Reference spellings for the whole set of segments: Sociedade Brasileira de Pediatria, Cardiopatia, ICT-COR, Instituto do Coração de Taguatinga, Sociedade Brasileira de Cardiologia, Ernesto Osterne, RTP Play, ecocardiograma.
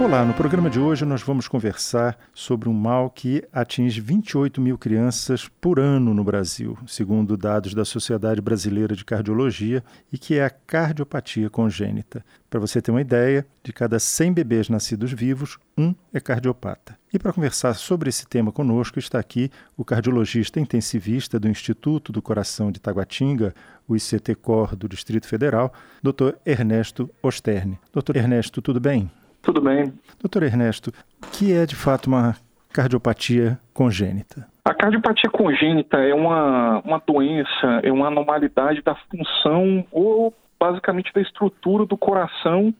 Olá, no programa de hoje nós vamos conversar sobre um mal que atinge 28 mil crianças por ano no Brasil, segundo dados da Sociedade Brasileira de Cardiologia, e que é a cardiopatia congênita. Para você ter uma ideia, de cada 100 bebês nascidos vivos, um é cardiopata. E para conversar sobre esse tema conosco está aqui o cardiologista intensivista do Instituto do Coração de Taguatinga, o ICT-COR do Distrito Federal, Dr. Ernesto Osterne. Dr. Ernesto, tudo bem? Tudo bem. Doutor Ernesto, o que é de fato uma cardiopatia congênita? A cardiopatia congênita é uma doença, é uma anormalidade da função ou basicamente da estrutura do coração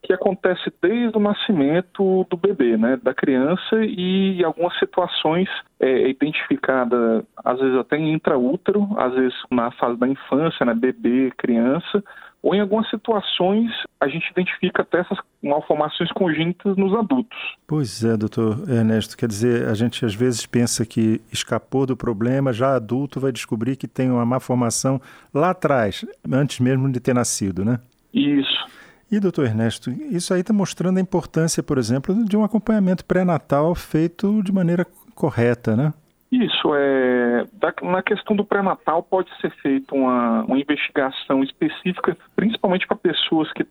que acontece desde o nascimento do bebê, né, da criança, e em algumas situações é identificada, às vezes até em intraútero, às vezes na fase da infância, né, bebê, criança, ou em algumas situações a gente identifica até essas malformações congênitas nos adultos. Pois é, doutor Ernesto, quer dizer, a gente às vezes pensa que escapou do problema, já adulto vai descobrir que tem uma malformação lá atrás, antes mesmo de ter nascido, né? Isso. E, doutor Ernesto, isso aí está mostrando a importância, por exemplo, de um acompanhamento pré-natal feito de maneira correta, né? Isso. Na questão do pré-natal pode ser feita uma investigação específica, principalmente para pessoas que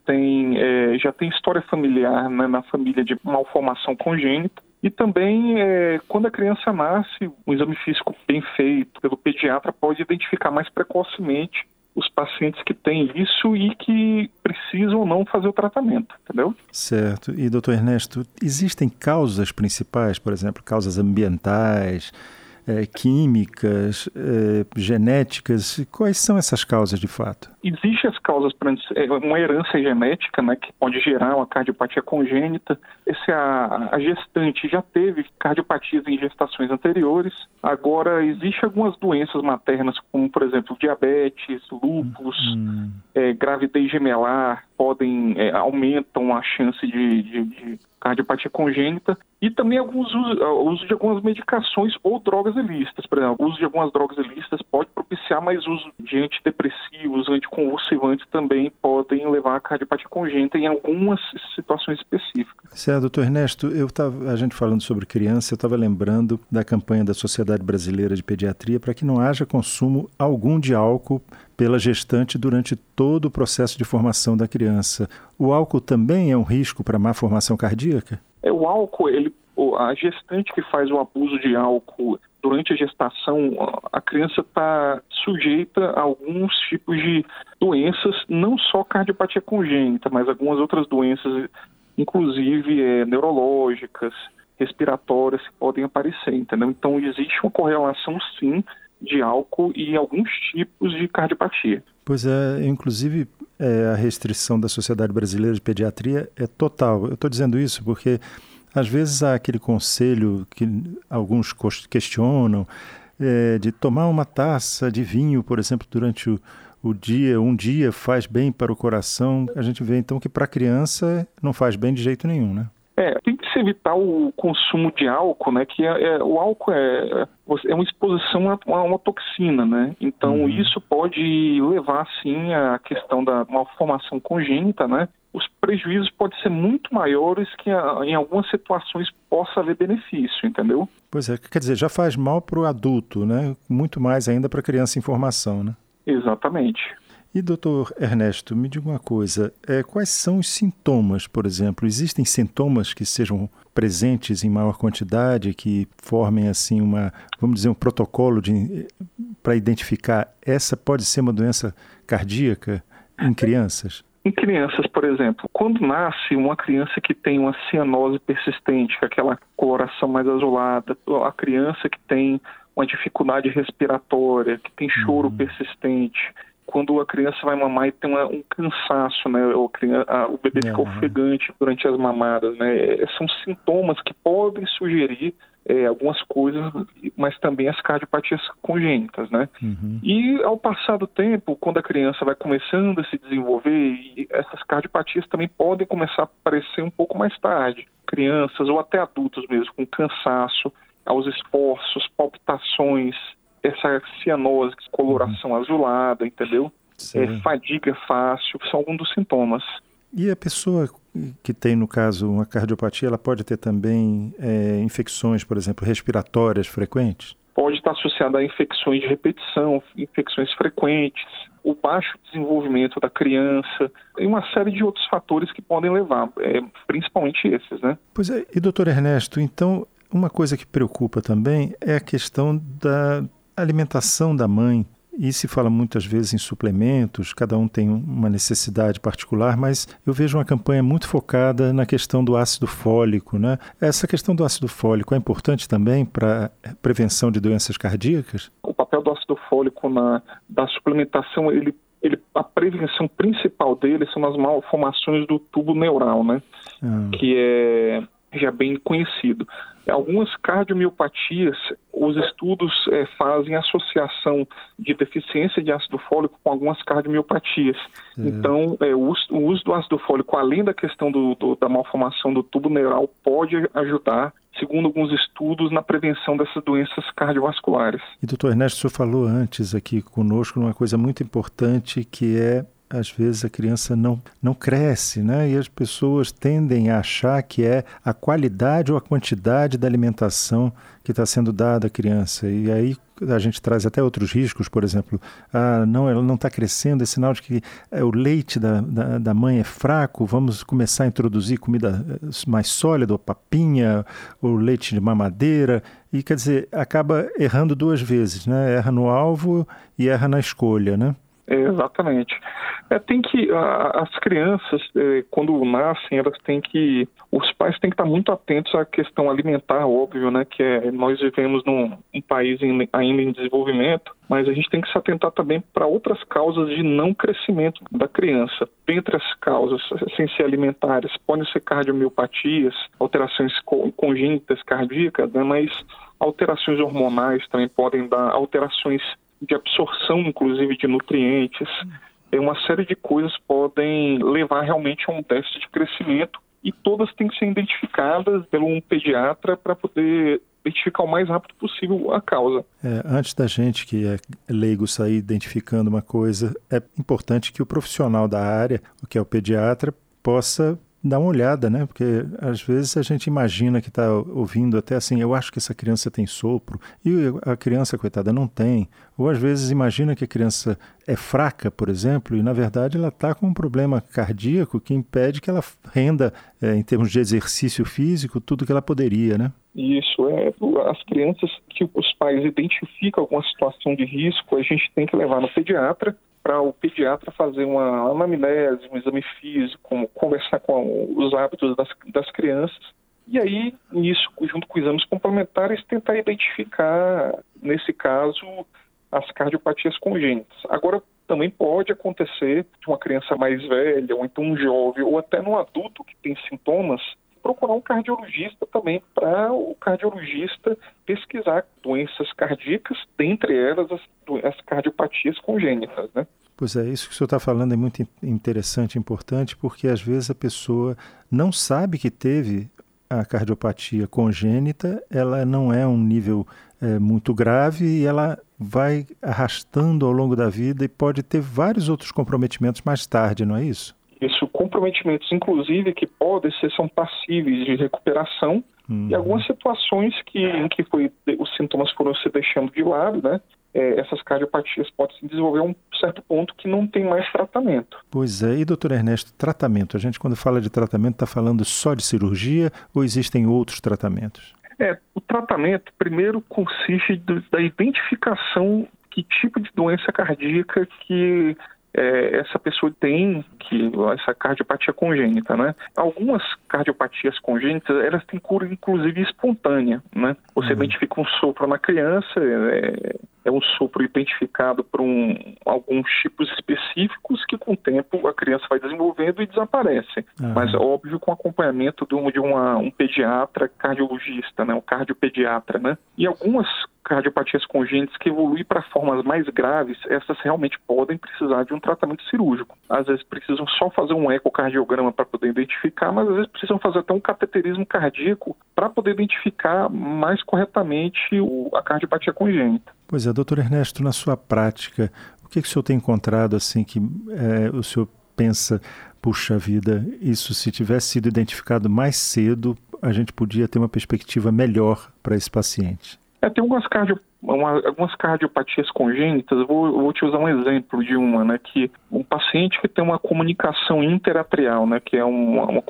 já têm história familiar, né, na família de malformação congênita. E também, quando a criança nasce, um exame físico bem feito pelo pediatra pode identificar mais precocemente os pacientes que têm isso e que precisam ou não fazer o tratamento, entendeu? Certo. E, doutor Ernesto, existem causas principais, por exemplo, causas ambientais, químicas, genéticas? Quais são essas causas, de fato? Existem as causas, uma herança genética, né, que pode gerar uma cardiopatia congênita. A gestante já teve cardiopatias em gestações anteriores. Agora, existem algumas doenças maternas, como, por exemplo, diabetes, lúpus, gravidez gemelar, aumentam a chance de cardiopatia congênita, e também o uso de algumas medicações ou drogas ilícitas. Por exemplo, o uso de algumas drogas ilícitas pode propiciar, mas o uso de antidepressivos, anticonvulsivantes também podem levar a cardiopatia congênita em algumas situações específicas. Certo, doutor Ernesto, a gente falando sobre criança, eu estava lembrando da campanha da Sociedade Brasileira de Pediatria para que não haja consumo algum de álcool pela gestante durante todo o processo de formação da criança. O álcool também é um risco para má formação cardíaca? O álcool, a gestante que faz o abuso de álcool durante a gestação, a criança está sujeita a alguns tipos de doenças, não só cardiopatia congênita, mas algumas outras doenças, inclusive neurológicas, respiratórias, que podem aparecer, entendeu? Então existe uma correlação, sim, de álcool e alguns tipos de cardiopatia. Pois é, inclusive a restrição da Sociedade Brasileira de Pediatria é total. Eu estou dizendo isso porque às vezes há aquele conselho que alguns questionam de tomar uma taça de vinho, por exemplo, durante o dia, um dia faz bem para o coração. A gente vê então que para a criança não faz bem de jeito nenhum, né? Tem que se evitar o consumo de álcool, né? Que o álcool é uma exposição a uma toxina, né? Então isso pode levar, sim, à questão da malformação congênita, né? Os prejuízos podem ser muito maiores que em algumas situações possa haver benefício, entendeu? Pois é, quer dizer, já faz mal para o adulto, né? Muito mais ainda para a criança em formação, né? Exatamente. E, doutor Ernesto, me diga uma coisa, quais são os sintomas, por exemplo? Existem sintomas que sejam presentes em maior quantidade, que formem, assim, um protocolo para identificar essa pode ser uma doença cardíaca em crianças? Em crianças, por exemplo, quando nasce uma criança que tem uma cianose persistente, aquela coloração mais azulada, a criança que tem uma dificuldade respiratória, que tem choro persistente. Quando a criança vai mamar e tem um cansaço, né? O bebê fica ofegante durante as mamadas, né? São sintomas que podem sugerir algumas coisas, mas também as cardiopatias congênitas, né? Uhum. E ao passar do tempo, quando a criança vai começando a se desenvolver, essas cardiopatias também podem começar a aparecer um pouco mais tarde. Crianças ou até adultos mesmo, com cansaço, aos esforços, palpitações, essa cianose, coloração azulada, entendeu? Fadiga fácil, são alguns dos sintomas. E a pessoa que tem, no caso, uma cardiopatia, ela pode ter também infecções, por exemplo, respiratórias frequentes? Pode estar associada a infecções de repetição, infecções frequentes, o baixo desenvolvimento da criança e uma série de outros fatores que podem levar, principalmente esses, né? Pois é, e doutor Ernesto, então uma coisa que preocupa também é a questão da alimentação da mãe. E se fala muitas vezes em suplementos, cada um tem uma necessidade particular, mas eu vejo uma campanha muito focada na questão do ácido fólico, né? Essa questão do ácido fólico é importante também para prevenção de doenças cardíacas? O papel do ácido fólico da suplementação, a prevenção principal dele são as malformações do tubo neural, né? Que é já bem conhecido. Algumas cardiomiopatias, os estudos fazem associação de deficiência de ácido fólico com algumas cardiomiopatias. Então, o uso do ácido fólico, além da questão da malformação do tubo neural, pode ajudar, segundo alguns estudos, na prevenção dessas doenças cardiovasculares. E, doutor Ernesto, o senhor falou antes aqui conosco uma coisa muito importante que é, às vezes a criança não cresce, né? E as pessoas tendem a achar que é a qualidade ou a quantidade da alimentação que está sendo dada à criança. E aí a gente traz até outros riscos, por exemplo, ela não está crescendo, é sinal de que o leite da mãe é fraco, vamos começar a introduzir comida mais sólida, ou papinha, ou leite de mamadeira. E, quer dizer, acaba errando duas vezes, né? Erra no alvo e erra na escolha, né? Exatamente. As crianças, quando nascem, os pais têm que estar muito atentos à questão alimentar, óbvio, né? Que nós vivemos num país ainda em desenvolvimento, mas a gente tem que se atentar também para outras causas de não crescimento da criança. Dentre as causas, sem ser alimentares, podem ser cardiomiopatias, alterações congênitas cardíacas, né? Mas alterações hormonais também podem dar, alterações de absorção, inclusive, de nutrientes. Uma série de coisas podem levar realmente a um déficit de crescimento e todas têm que ser identificadas pelo um pediatra para poder identificar o mais rápido possível a causa. Antes da gente, que é leigo, sair identificando uma coisa, é importante que o profissional da área, que é o pediatra, possa dar uma olhada, né? Porque às vezes a gente imagina que está ouvindo até assim, eu acho que essa criança tem sopro, e a criança, coitada, não tem. Ou às vezes imagina que a criança é fraca, por exemplo, e na verdade ela está com um problema cardíaco que impede que ela renda, em termos de exercício físico, tudo que ela poderia, né? Isso, as crianças que os pais identificam alguma situação de risco, a gente tem que levar no pediatra, para o pediatra fazer uma anamnese, um exame físico, conversar com os hábitos das crianças. E aí, nisso, junto com exames complementares, tentar identificar, nesse caso, as cardiopatias congênitas. Agora, também pode acontecer de uma criança mais velha, ou então um jovem, ou até num adulto que tem sintomas, procurar um cardiologista também, para o cardiologista pesquisar doenças cardíacas, dentre elas as cardiopatias congênitas, né? Pois é, isso que o senhor está falando é muito interessante, importante, porque às vezes a pessoa não sabe que teve a cardiopatia congênita, ela não é um nível muito grave e ela vai arrastando ao longo da vida e pode ter vários outros comprometimentos mais tarde, não é isso? Isso, comprometimentos, inclusive, que podem ser, são passíveis de recuperação e algumas situações em que os sintomas foram se deixando de lado, né? Essas cardiopatias podem se desenvolver a um certo ponto que não tem mais tratamento. Pois é, e doutor Ernesto, tratamento? A gente, quando fala de tratamento, está falando só de cirurgia ou existem outros tratamentos? O tratamento, primeiro, consiste da identificação que tipo de doença cardíaca que essa pessoa tem, essa cardiopatia congênita, né? Algumas cardiopatias congênitas, elas têm cura, inclusive, espontânea, né? Você identifica um sopro na criança, é um sopro identificado por alguns tipos específicos que, com o tempo, a criança vai desenvolvendo e desaparece. Mas, óbvio, com acompanhamento de um pediatra cardiologista, né? Um cardiopediatra, né? E algumas cardiopatias congênitas que evoluem para formas mais graves, essas realmente podem precisar de um tratamento cirúrgico. Às vezes precisam só fazer um ecocardiograma para poder identificar, mas às vezes precisam fazer até um cateterismo cardíaco para poder identificar mais corretamente a cardiopatia congênita. Pois é, doutor Ernesto, na sua prática, o que o senhor tem encontrado assim que o senhor pensa, puxa vida, isso se tivesse sido identificado mais cedo, a gente podia ter uma perspectiva melhor para esse paciente? Tem algumas cardiopatias congênitas. Vou te usar um exemplo de uma, né, que um paciente que tem uma comunicação interatrial, né, que é uma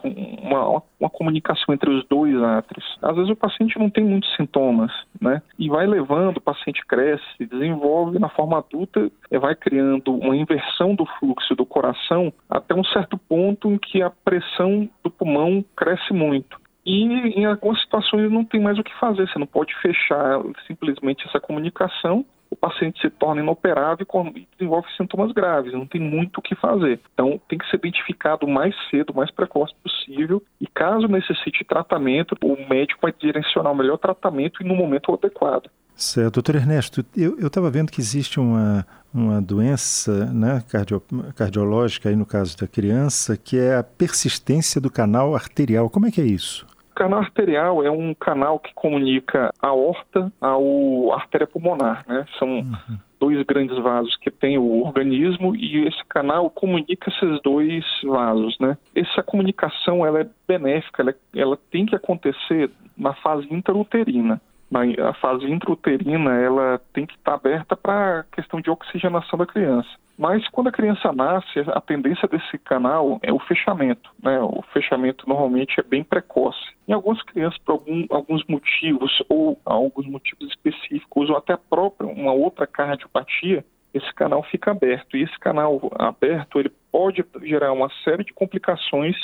comunicação entre os dois átrios. Às vezes o paciente não tem muitos sintomas, né, e vai levando, o paciente cresce, desenvolve na forma adulta, vai criando uma inversão do fluxo do coração até um certo ponto em que a pressão do pulmão cresce muito. E em algumas situações não tem mais o que fazer, você não pode fechar simplesmente essa comunicação, o paciente se torna inoperável e desenvolve sintomas graves, não tem muito o que fazer. Então tem que ser identificado o mais cedo, o mais precoce possível, e caso necessite tratamento, o médico vai direcionar o melhor tratamento e no momento adequado. Certo. Doutor Ernesto, eu estava vendo que existe uma doença, né, cardiológica, aí no caso da criança, que é a persistência do canal arterial. Como é que é isso? O canal arterial é um canal que comunica a aorta ao artéria pulmonar, né? São dois grandes vasos que tem o organismo e esse canal comunica esses dois vasos, né? Essa comunicação ela é benéfica, ela tem que acontecer na fase intrauterina. A fase intrauterina ela tem que estar aberta para a questão de oxigenação da criança. Mas quando a criança nasce, a tendência desse canal é o fechamento, né? O fechamento normalmente é bem precoce. Em algumas crianças, por alguns motivos ou alguns motivos específicos, ou até a própria uma outra cardiopatia, esse canal fica aberto. E esse canal aberto ele pode gerar uma série de complicações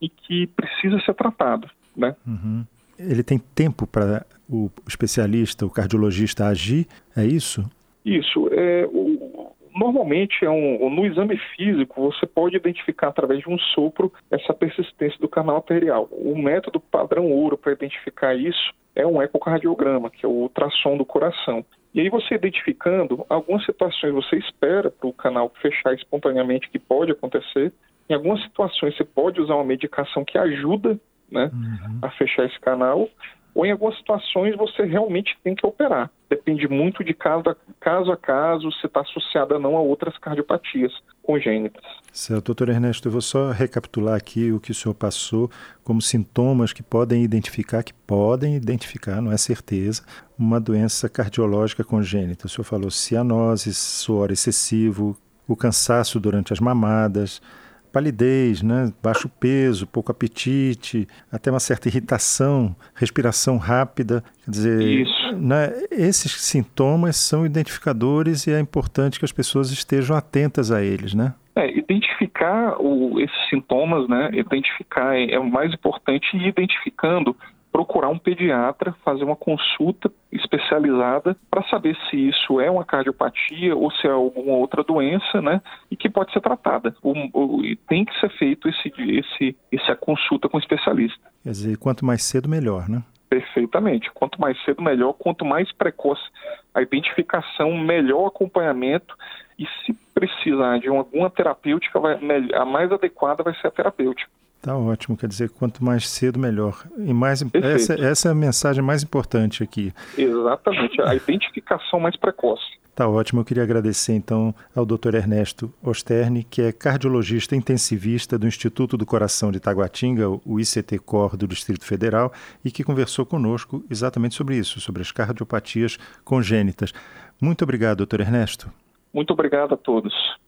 e que precisa ser tratado, né? Uhum. Ele tem tempo para o especialista, o cardiologista agir, é isso? Isso. Normalmente, no exame físico, você pode identificar através de um sopro essa persistência do canal arterial. O método padrão ouro para identificar isso é um ecocardiograma, que é o ultrassom do coração. E aí você identificando, algumas situações você espera para o canal fechar espontaneamente, que pode acontecer. Em algumas situações você pode usar uma medicação que ajuda, né, a fechar esse canal, ou em algumas situações você realmente tem que operar. Depende muito de caso a caso, se está associada ou não a outras cardiopatias congênitas. Certo, doutor Ernesto, eu vou só recapitular aqui o que o senhor passou como sintomas que podem identificar, não é certeza, uma doença cardiológica congênita. O senhor falou cianose, suor excessivo, o cansaço durante as mamadas, palidez, né? Baixo peso, pouco apetite, até uma certa irritação, respiração rápida. Quer dizer, né? Esses sintomas são identificadores e é importante que as pessoas estejam atentas a eles, né? Identificar esses sintomas, né? Identificar é o mais importante, e identificando, procurar um pediatra, fazer uma consulta especializada para saber se isso é uma cardiopatia ou se é alguma outra doença, né, e que pode ser tratada. Tem que ser feito essa consulta com o especialista. Quer dizer, quanto mais cedo, melhor, né? Perfeitamente. Quanto mais cedo, melhor. Quanto mais precoce a identificação, melhor o acompanhamento, e se precisar de alguma terapêutica, a mais adequada vai ser a terapêutica. Tá ótimo, quer dizer, quanto mais cedo, melhor. E mais, essa é a mensagem mais importante aqui. Exatamente, a identificação mais precoce. Tá ótimo, eu queria agradecer então ao Dr. Ernesto Osterne, que é cardiologista intensivista do Instituto do Coração de Taguatinga, o ICT-COR do Distrito Federal, e que conversou conosco exatamente sobre isso, sobre as cardiopatias congênitas. Muito obrigado, Dr. Ernesto. Muito obrigado a todos.